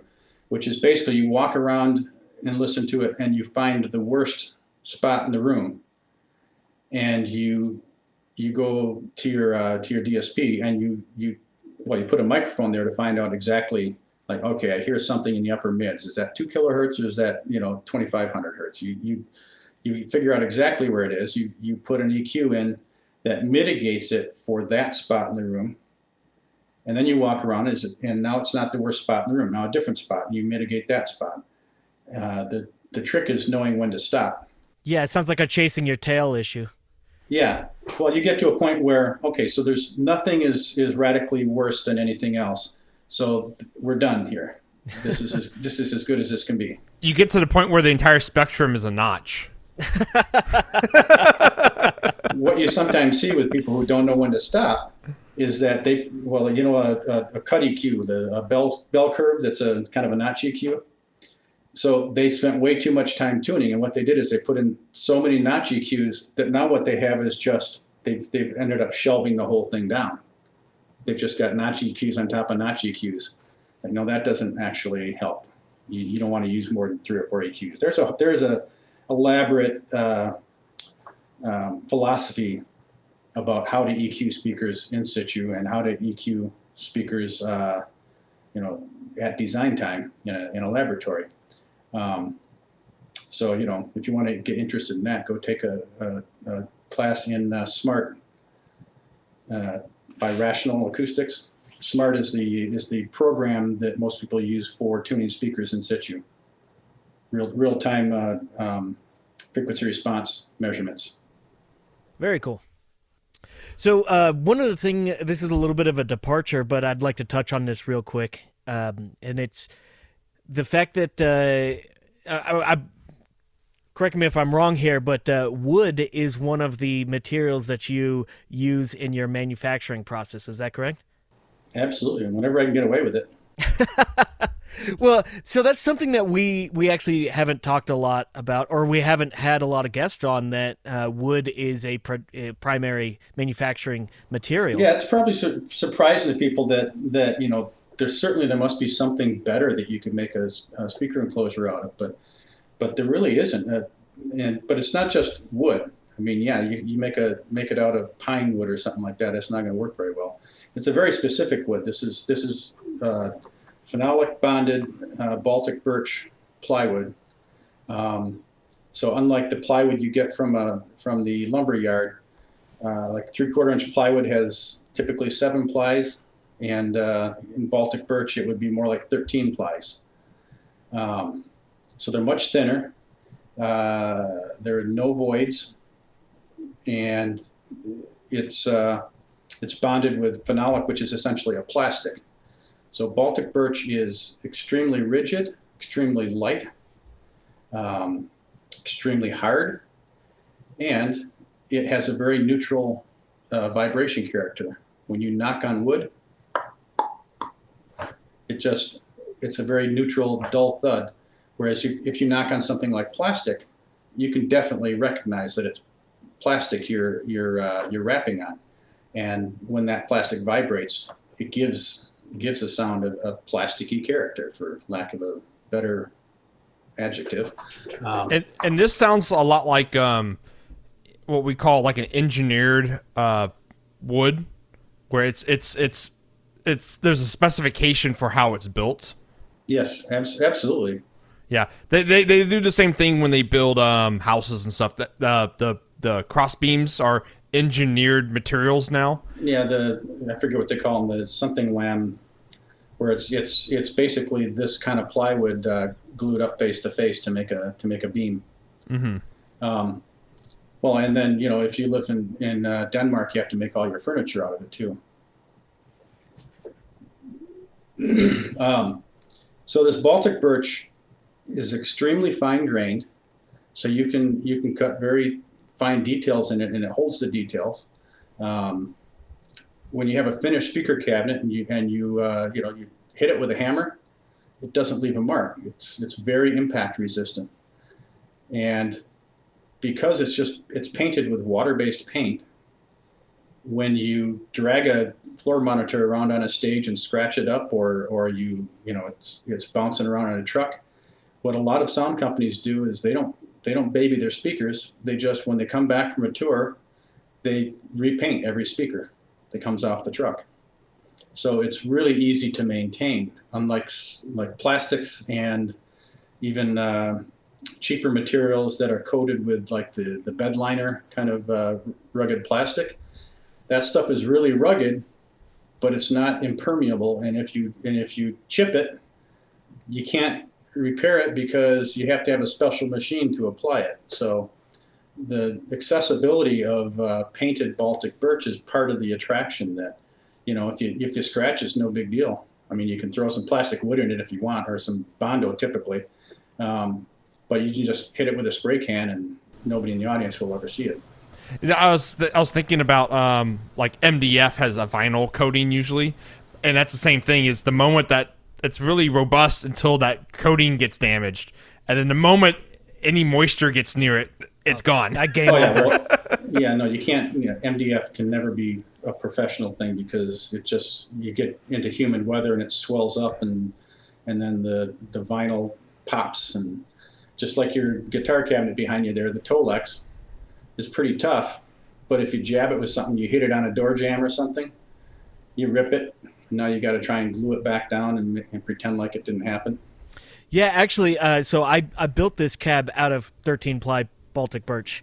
which is basically you walk around and listen to it, and you find the worst spot in the room, and you go to your DSP, and you put a microphone there to find out exactly, like, okay, I hear something in the upper mids. Is that 2 kilohertz or is that 2,500 hertz? You figure out exactly where it is. You put an EQ in that mitigates it for that spot in the room, and then you walk around, and now it's not the worst spot in the room. Now a different spot, and you mitigate that spot. The trick is knowing when to stop. Yeah, it sounds like a chasing your tail issue. Yeah. Well, you get to a point where, okay, so there's nothing is radically worse than anything else. So we're done here. This is as good as this can be. You get to the point where the entire spectrum is a notch. What you sometimes see with people who don't know when to stop is that a cut EQ, a bell curve that's a kind of a notch EQ. So they spent way too much time tuning, and what they did is they put in so many notch EQs that now what they have is just they've ended up shelving the whole thing down. They've just got notch EQs on top of notch EQs. And no, that doesn't actually help. You don't want to use more than 3 or 4 EQs. There's a elaborate philosophy about how to EQ speakers in situ and how to EQ speakers, at design time in a laboratory. So, if you want to get interested in that, go take a class in SMART by Rational Acoustics. SMART is the program that most people use for tuning speakers in situ. Real-time frequency response measurements. Very cool. So one other thing, this is a little bit of a departure, but I'd like to touch on this real quick. And it's the fact that, correct me if I'm wrong here, but wood is one of the materials that you use in your manufacturing process. Is that correct? Absolutely. And whenever I can get away with it. Well, so that's something that we actually haven't talked a lot about, or we haven't had a lot of guests on, that wood is a primary manufacturing material. Yeah, it's probably surprising to people that there's certainly, there must be something better that you can make a speaker enclosure out of, but there really isn't. But it's not just wood. I mean, yeah, you make it out of pine wood or something like that. That's not going to work very well. It's a very specific wood. This is phenolic bonded Baltic birch plywood. So unlike the plywood you get from the lumber yard, like 3/4 inch plywood has typically 7 plies, and in Baltic birch it would be more like 13 plies. So they're much thinner. There are no voids, and it's bonded with phenolic, which is essentially a plastic. So Baltic birch is extremely rigid, extremely light, extremely hard, and it has a very neutral vibration character. When you knock on wood, it's a very neutral, dull thud. Whereas if you knock on something like plastic, you can definitely recognize that it's plastic you're rapping on. And when that plastic vibrates, it gives a sound of a plasticky character, for lack of a better adjective. And this sounds a lot like what we call like an engineered wood, where it's there's a specification for how it's built. Yes, absolutely. Yeah, they do the same thing when they build houses and stuff. That the cross beams are engineered materials now. Yeah, I forget what they call them. The something lam, where it's basically this kind of plywood glued up face to face to make a beam. Mm-hmm. Well, and then if you live in Denmark, you have to make all your furniture out of it too. So this Baltic birch is extremely fine grained, so you can cut very fine details in it, and it holds the details. When you have a finished speaker cabinet and you you hit it with a hammer, it doesn't leave a mark. It's very impact resistant, and because it's painted with water-based paint, when you drag a floor monitor around on a stage and scratch it up, or it's bouncing around on a truck. What a lot of sound companies do is they don't baby their speakers. They just, when they come back from a tour, they repaint every speaker that comes off the truck. So it's really easy to maintain, unlike plastics and even cheaper materials that are coated with like the bed liner kind of rugged plastic. That stuff is really rugged, but it's not impermeable. And if you chip it, you can't repair it because you have to have a special machine to apply it. So the accessibility of painted Baltic birch is part of the attraction that, if you scratch, it's no big deal. I mean, you can throw some plastic wood in it if you want, or some Bondo typically, but you can just hit it with a spray can and nobody in the audience will ever see it. I was thinking about like MDF has a vinyl coating usually, and that's the same thing. Is the moment that that's really robust until that coating gets damaged. And then the moment any moisture gets near it, it's gone. That game over. Yeah, no, you can't. You know, MDF can never be a professional thing because it just, you get into humid weather and it swells up and then the vinyl pops. And just like your guitar cabinet behind you there, the Tolex is pretty tough. But if you jab it with something, you hit it on a door jamb or something, you rip it. Now you got to try and glue it back down and pretend like it didn't happen. Yeah, actually, so I built this cab out of 13-ply Baltic birch.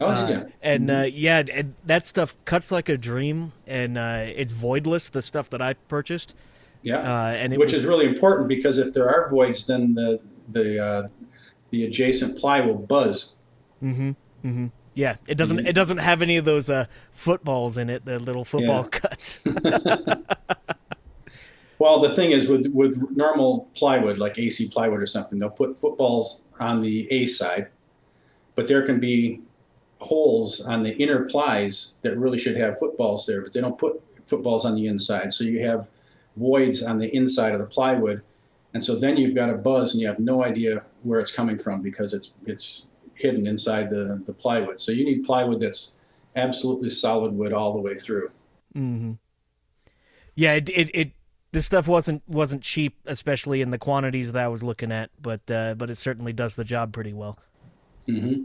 Oh, yeah. And, yeah, and that stuff cuts like a dream, and it's voidless, the stuff that I purchased. Yeah, and it which is really important because if there are voids, then the adjacent ply will buzz. Mm-hmm, mm-hmm. Yeah, it doesn't mm-hmm. it doesn't have any of those footballs in it, the little football cuts. Well, the thing is with normal plywood, like AC plywood or something, they'll put footballs on the A side, but there can be holes on the inner plies that really should have footballs there, but they don't put footballs on the inside. So you have voids on the inside of the plywood. And so then you've got a buzz and you have no idea where it's coming from because it's hidden inside the plywood. So you need plywood that's absolutely solid wood all the way through. Mm-hmm. Yeah, this stuff wasn't cheap, especially in the quantities that I was looking at, but it certainly does the job pretty well. Mm-hmm.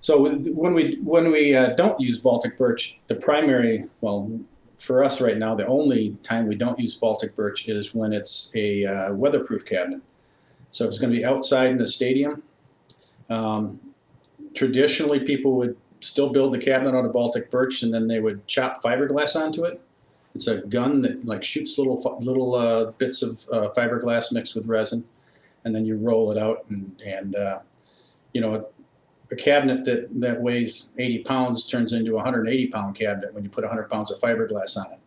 So when we don't use Baltic birch, the primary, well, for us right now, the only time we don't use Baltic birch is when it's a weatherproof cabinet. So if it's going to be outside in the stadium, traditionally people would still build the cabinet out of Baltic birch and then they would chop fiberglass onto it. It's a gun that like shoots little bits of fiberglass mixed with resin, and then you roll it out. And you know, a cabinet that weighs 80 pounds turns into a 180-pound cabinet when you put 100 pounds of fiberglass on it.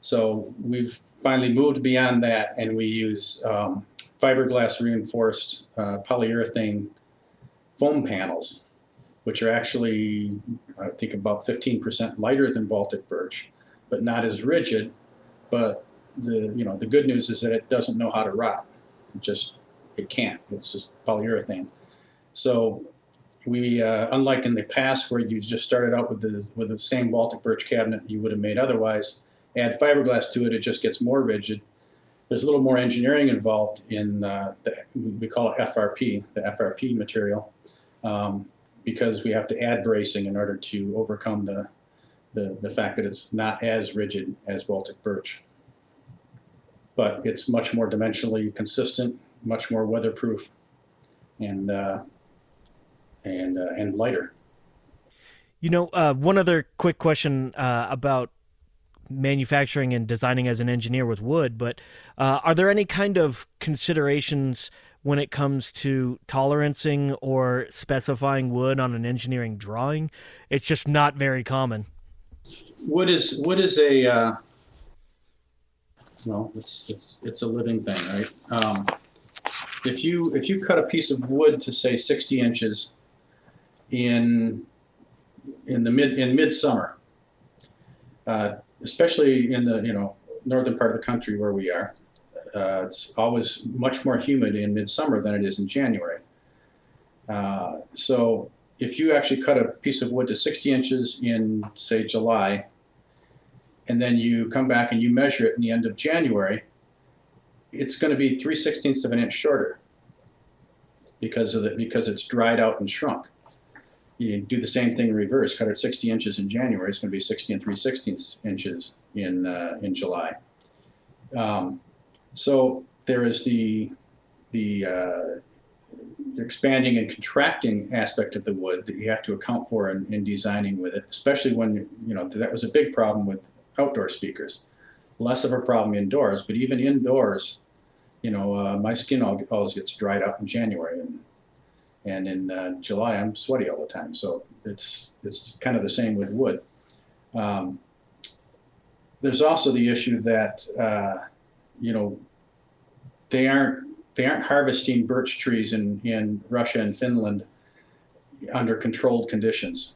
So we've finally moved beyond that, and we use fiberglass reinforced polyurethane foam panels, which are actually, I think, about 15% lighter than Baltic birch, but not as rigid. But the good news is that it doesn't know how to rot. It can't. It's just polyurethane. So we, unlike in the past where you just started out with the same Baltic birch cabinet you would have made otherwise, add fiberglass to it, it just gets more rigid. There's a little more engineering involved in we call it FRP, the FRP material, because we have to add bracing in order to overcome the fact that it's not as rigid as Baltic birch, but it's much more dimensionally consistent, much more weatherproof, and lighter. You know, one other quick question about manufacturing and designing as an engineer with wood, but are there any kind of considerations when it comes to tolerancing or specifying wood on an engineering drawing? It's just not very common. Wood is a it's a living thing, right? If you cut a piece of wood to say 60 inches in midsummer, especially in the northern part of the country where we are, it's always much more humid in midsummer than it is in January. So if you actually cut a piece of wood to 60 inches in, say, July, and then you come back and you measure it in the end of January, it's going to be 3/16 of an inch shorter because it's dried out and shrunk. You do the same thing in reverse. Cut it 60 inches in January, it's going to be 60 and 3/16 inches in July. So there is the expanding and contracting aspect of the wood that you have to account for in designing with it, especially when, that was a big problem with outdoor speakers. Less of a problem indoors, but even indoors, my skin always gets dried out in January and in July I'm sweaty all the time. So it's kind of the same with wood. There's also the issue that, they aren't harvesting birch trees in Russia and Finland under controlled conditions.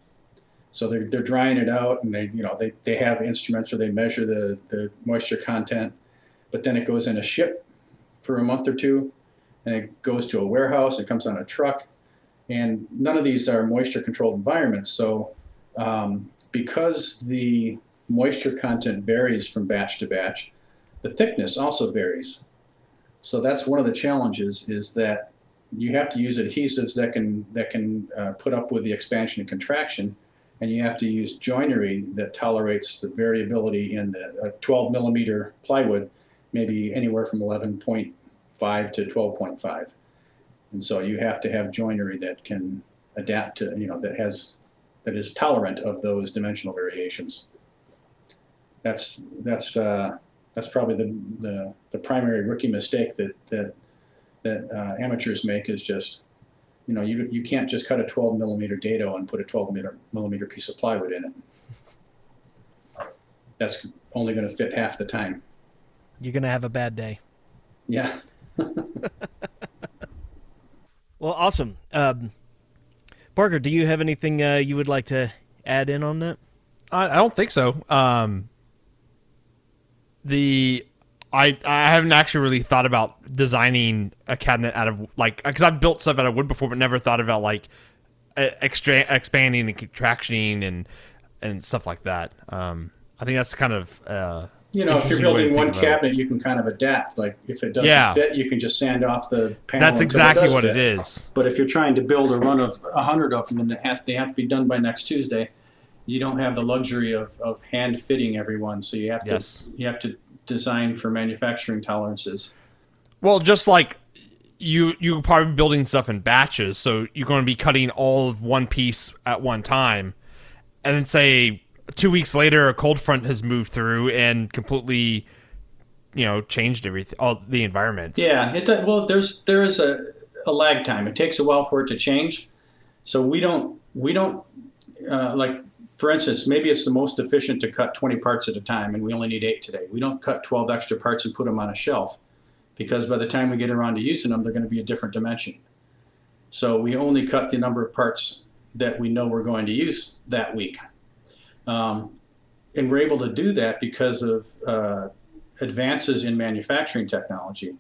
So they're drying it out, and they have instruments where they measure the moisture content, but then it goes in a ship for a month or two, and it goes to a warehouse, it comes on a truck, and none of these are moisture-controlled environments. So because the moisture content varies from batch to batch, the thickness also varies. So that's one of the challenges, is that you have to use adhesives that can put up with the expansion and contraction, and you have to use joinery that tolerates the variability in the 12 millimeter plywood, maybe anywhere from 11.5 to 12.5. And so you have to have joinery that can adapt to, that is tolerant of those dimensional variations. That's probably the primary rookie mistake that amateurs make, is just, you can't just cut a 12 millimeter dado and put a 12 millimeter piece of plywood in it. That's only going to fit half the time. You're going to have a bad day. Yeah. Well, awesome. Parker, do you have anything you would like to add in on that? I don't think so. I haven't actually really thought about designing a cabinet out of, like, because I've built stuff out of wood before, but never thought about like expanding and contractioning and stuff like that. I think that's kind of if you're building one cabinet, you can kind of adapt. Like if it doesn't fit, you can just sand off the panel. That's exactly what it is. But if you're trying to build a run of 100 of them and they have to be done by next Tuesday, you don't have the luxury of hand fitting everyone. So you have to design for manufacturing tolerances. Well, just like you're probably building stuff in batches, so you're going to be cutting all of one piece at one time, and then say 2 weeks later a cold front has moved through and completely changed everything, all the environment. There is a lag time. It takes a while for it to change, so we don't like, for instance, maybe it's the most efficient to cut 20 parts at a time, and we only need 8 today. We don't cut 12 extra parts and put them on a shelf, because by the time we get around to using them, they're going to be a different dimension. So we only cut the number of parts that we know we're going to use that week. And we're able to do that because of advances in manufacturing technology.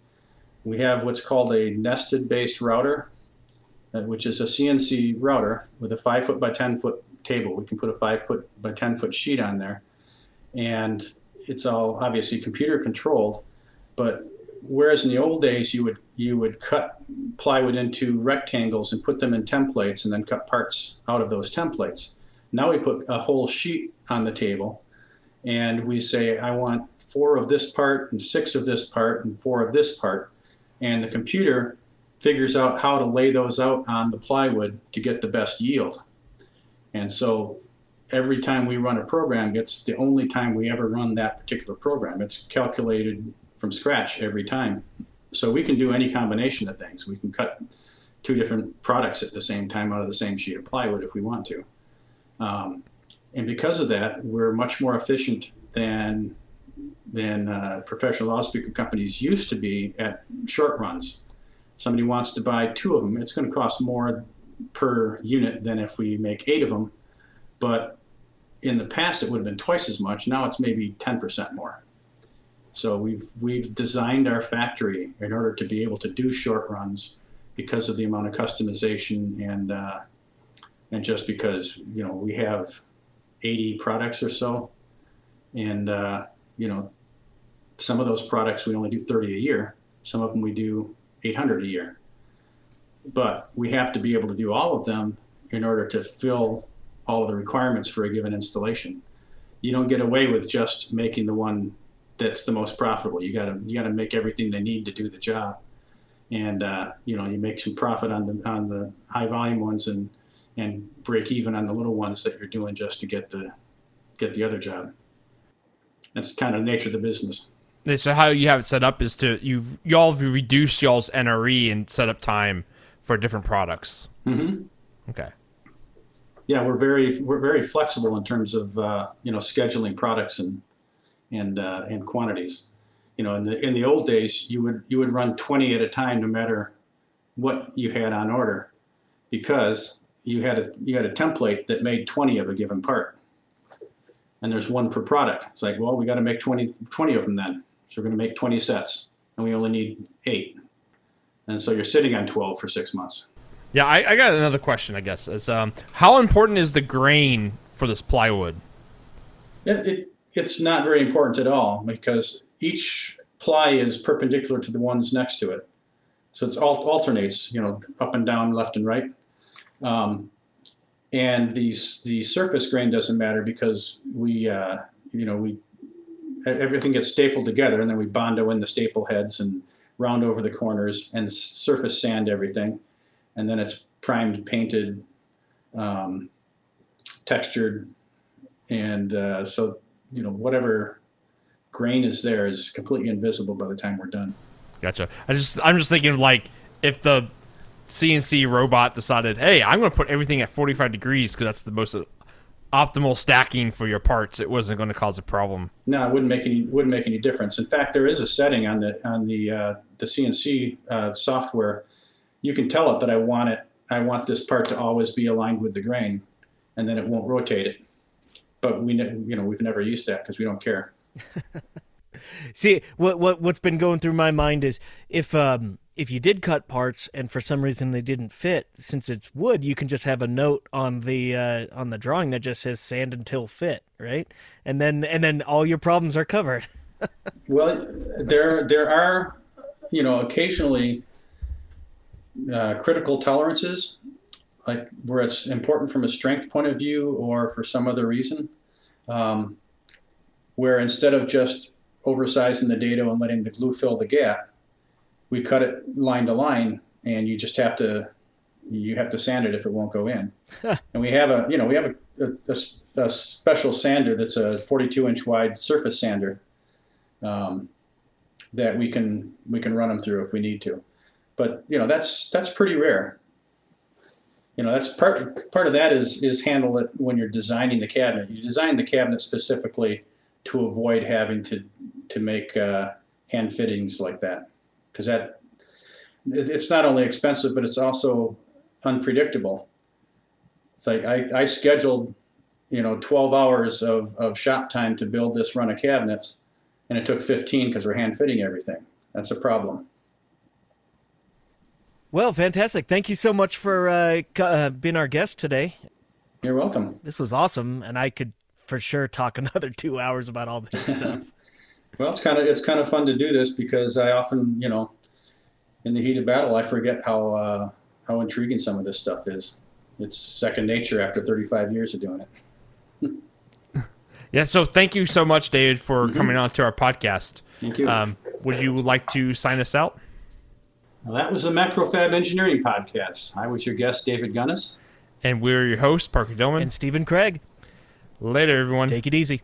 We have what's called a nested-based router, which is a CNC router with a 5-foot by 10-foot table. We can put a 5-foot by 10-foot sheet on there, and it's all obviously computer controlled. But whereas in the old days you would cut plywood into rectangles and put them in templates and then cut parts out of those templates, now we put a whole sheet on the table and we say, I want 4 of this part and 6 of this part and 4 of this part, and the computer figures out how to lay those out on the plywood to get the best yield. And so every time we run a program, it's the only time we ever run that particular program. It's calculated from scratch every time. So we can do any combination of things. We can cut 2 different products at the same time out of the same sheet of plywood if we want to. And because of that, we're much more efficient than professional loudspeaker companies used to be at short runs. Somebody wants to buy 2 of them, it's going to cost more per unit than if we make 8 of them, but in the past it would have been twice as much. Now it's maybe 10% more. So we've designed our factory in order to be able to do short runs because of the amount of customization and just because we have 80 products or so, and some of those products we only do 30 a year, some of them we do 800 a year. But we have to be able to do all of them in order to fill all of the requirements for a given installation. You don't get away with just making the one that's the most profitable. You got to make everything they need to do the job, and you make some profit on the high volume ones and break even on the little ones that you're doing just to get the other job. That's kind of the nature of the business. So how you have it set up is y'all have reduced y'all's NRE and setup time for different products. Mm-hmm. Okay. Yeah, we're very flexible in terms of scheduling products and quantities. In the old days, you would run 20 at a time no matter what you had on order, because you had a template that made 20 of a given part, and there's one per product. It's like, well, we got to make 20 of them then, so we're going to make 20 sets. and we only need 8. And so you're sitting on 12 for 6 months. Yeah, I got another question, I guess. It's, how important is the grain for this plywood? It's not very important at all, because each ply is perpendicular to the ones next to it. So it alternates, up and down, left and right. And the surface grain doesn't matter, because we everything gets stapled together, and then we bondo in the staple heads and round over the corners and surface sand everything. And then it's primed, painted, textured. And so, whatever grain is there is completely invisible by the time we're done. Gotcha. I'm just thinking, like, if the CNC robot decided, hey, I'm going to put everything at 45 degrees because that's the most optimal stacking for your parts, it wasn't going to cause a problem. No, it wouldn't make any difference. In fact, there is a setting on the CNC software. You can tell it that I want this part to always be aligned with the grain, and then it won't rotate it. But we've never used that because we don't care. See, what's been going through my mind is if you did cut parts and for some reason they didn't fit, since it's wood, you can just have a note on the drawing that just says "sand until fit," right? And then all your problems are covered. Well, there are occasionally critical tolerances, like where it's important from a strength point of view or for some other reason, where instead of just oversizing the dado and letting the glue fill the gap, we cut it line to line, and you just have to sand it if it won't go in. And we have a special sander that's a 42-inch wide surface sander that we can run them through if we need to. But that's pretty rare. That's part of that is handle it when you're designing the cabinet. You design the cabinet specifically to avoid having to make hand fittings like that, because it's not only expensive, but it's also unpredictable. It's like I scheduled 12 hours of shop time to build this run of cabinets, and it took 15 because we're hand fitting everything. That's a problem. Well, fantastic. Thank you so much for being our guest today. You're welcome. This was awesome, and I could for sure talk another 2 hours about all this stuff. Well, it's kind of fun to do this, because I often, in the heat of battle, I forget how intriguing some of this stuff is. It's second nature after 35 years of doing it. Yeah, so thank you so much, David, for coming on to our podcast. Thank you. Would you like to sign us out? Well, that was the MacroFab Engineering Podcast. I was your guest, David Gunness. And we're your hosts, Parker Dillman. And Stephen Craig. Later, everyone. Take it easy.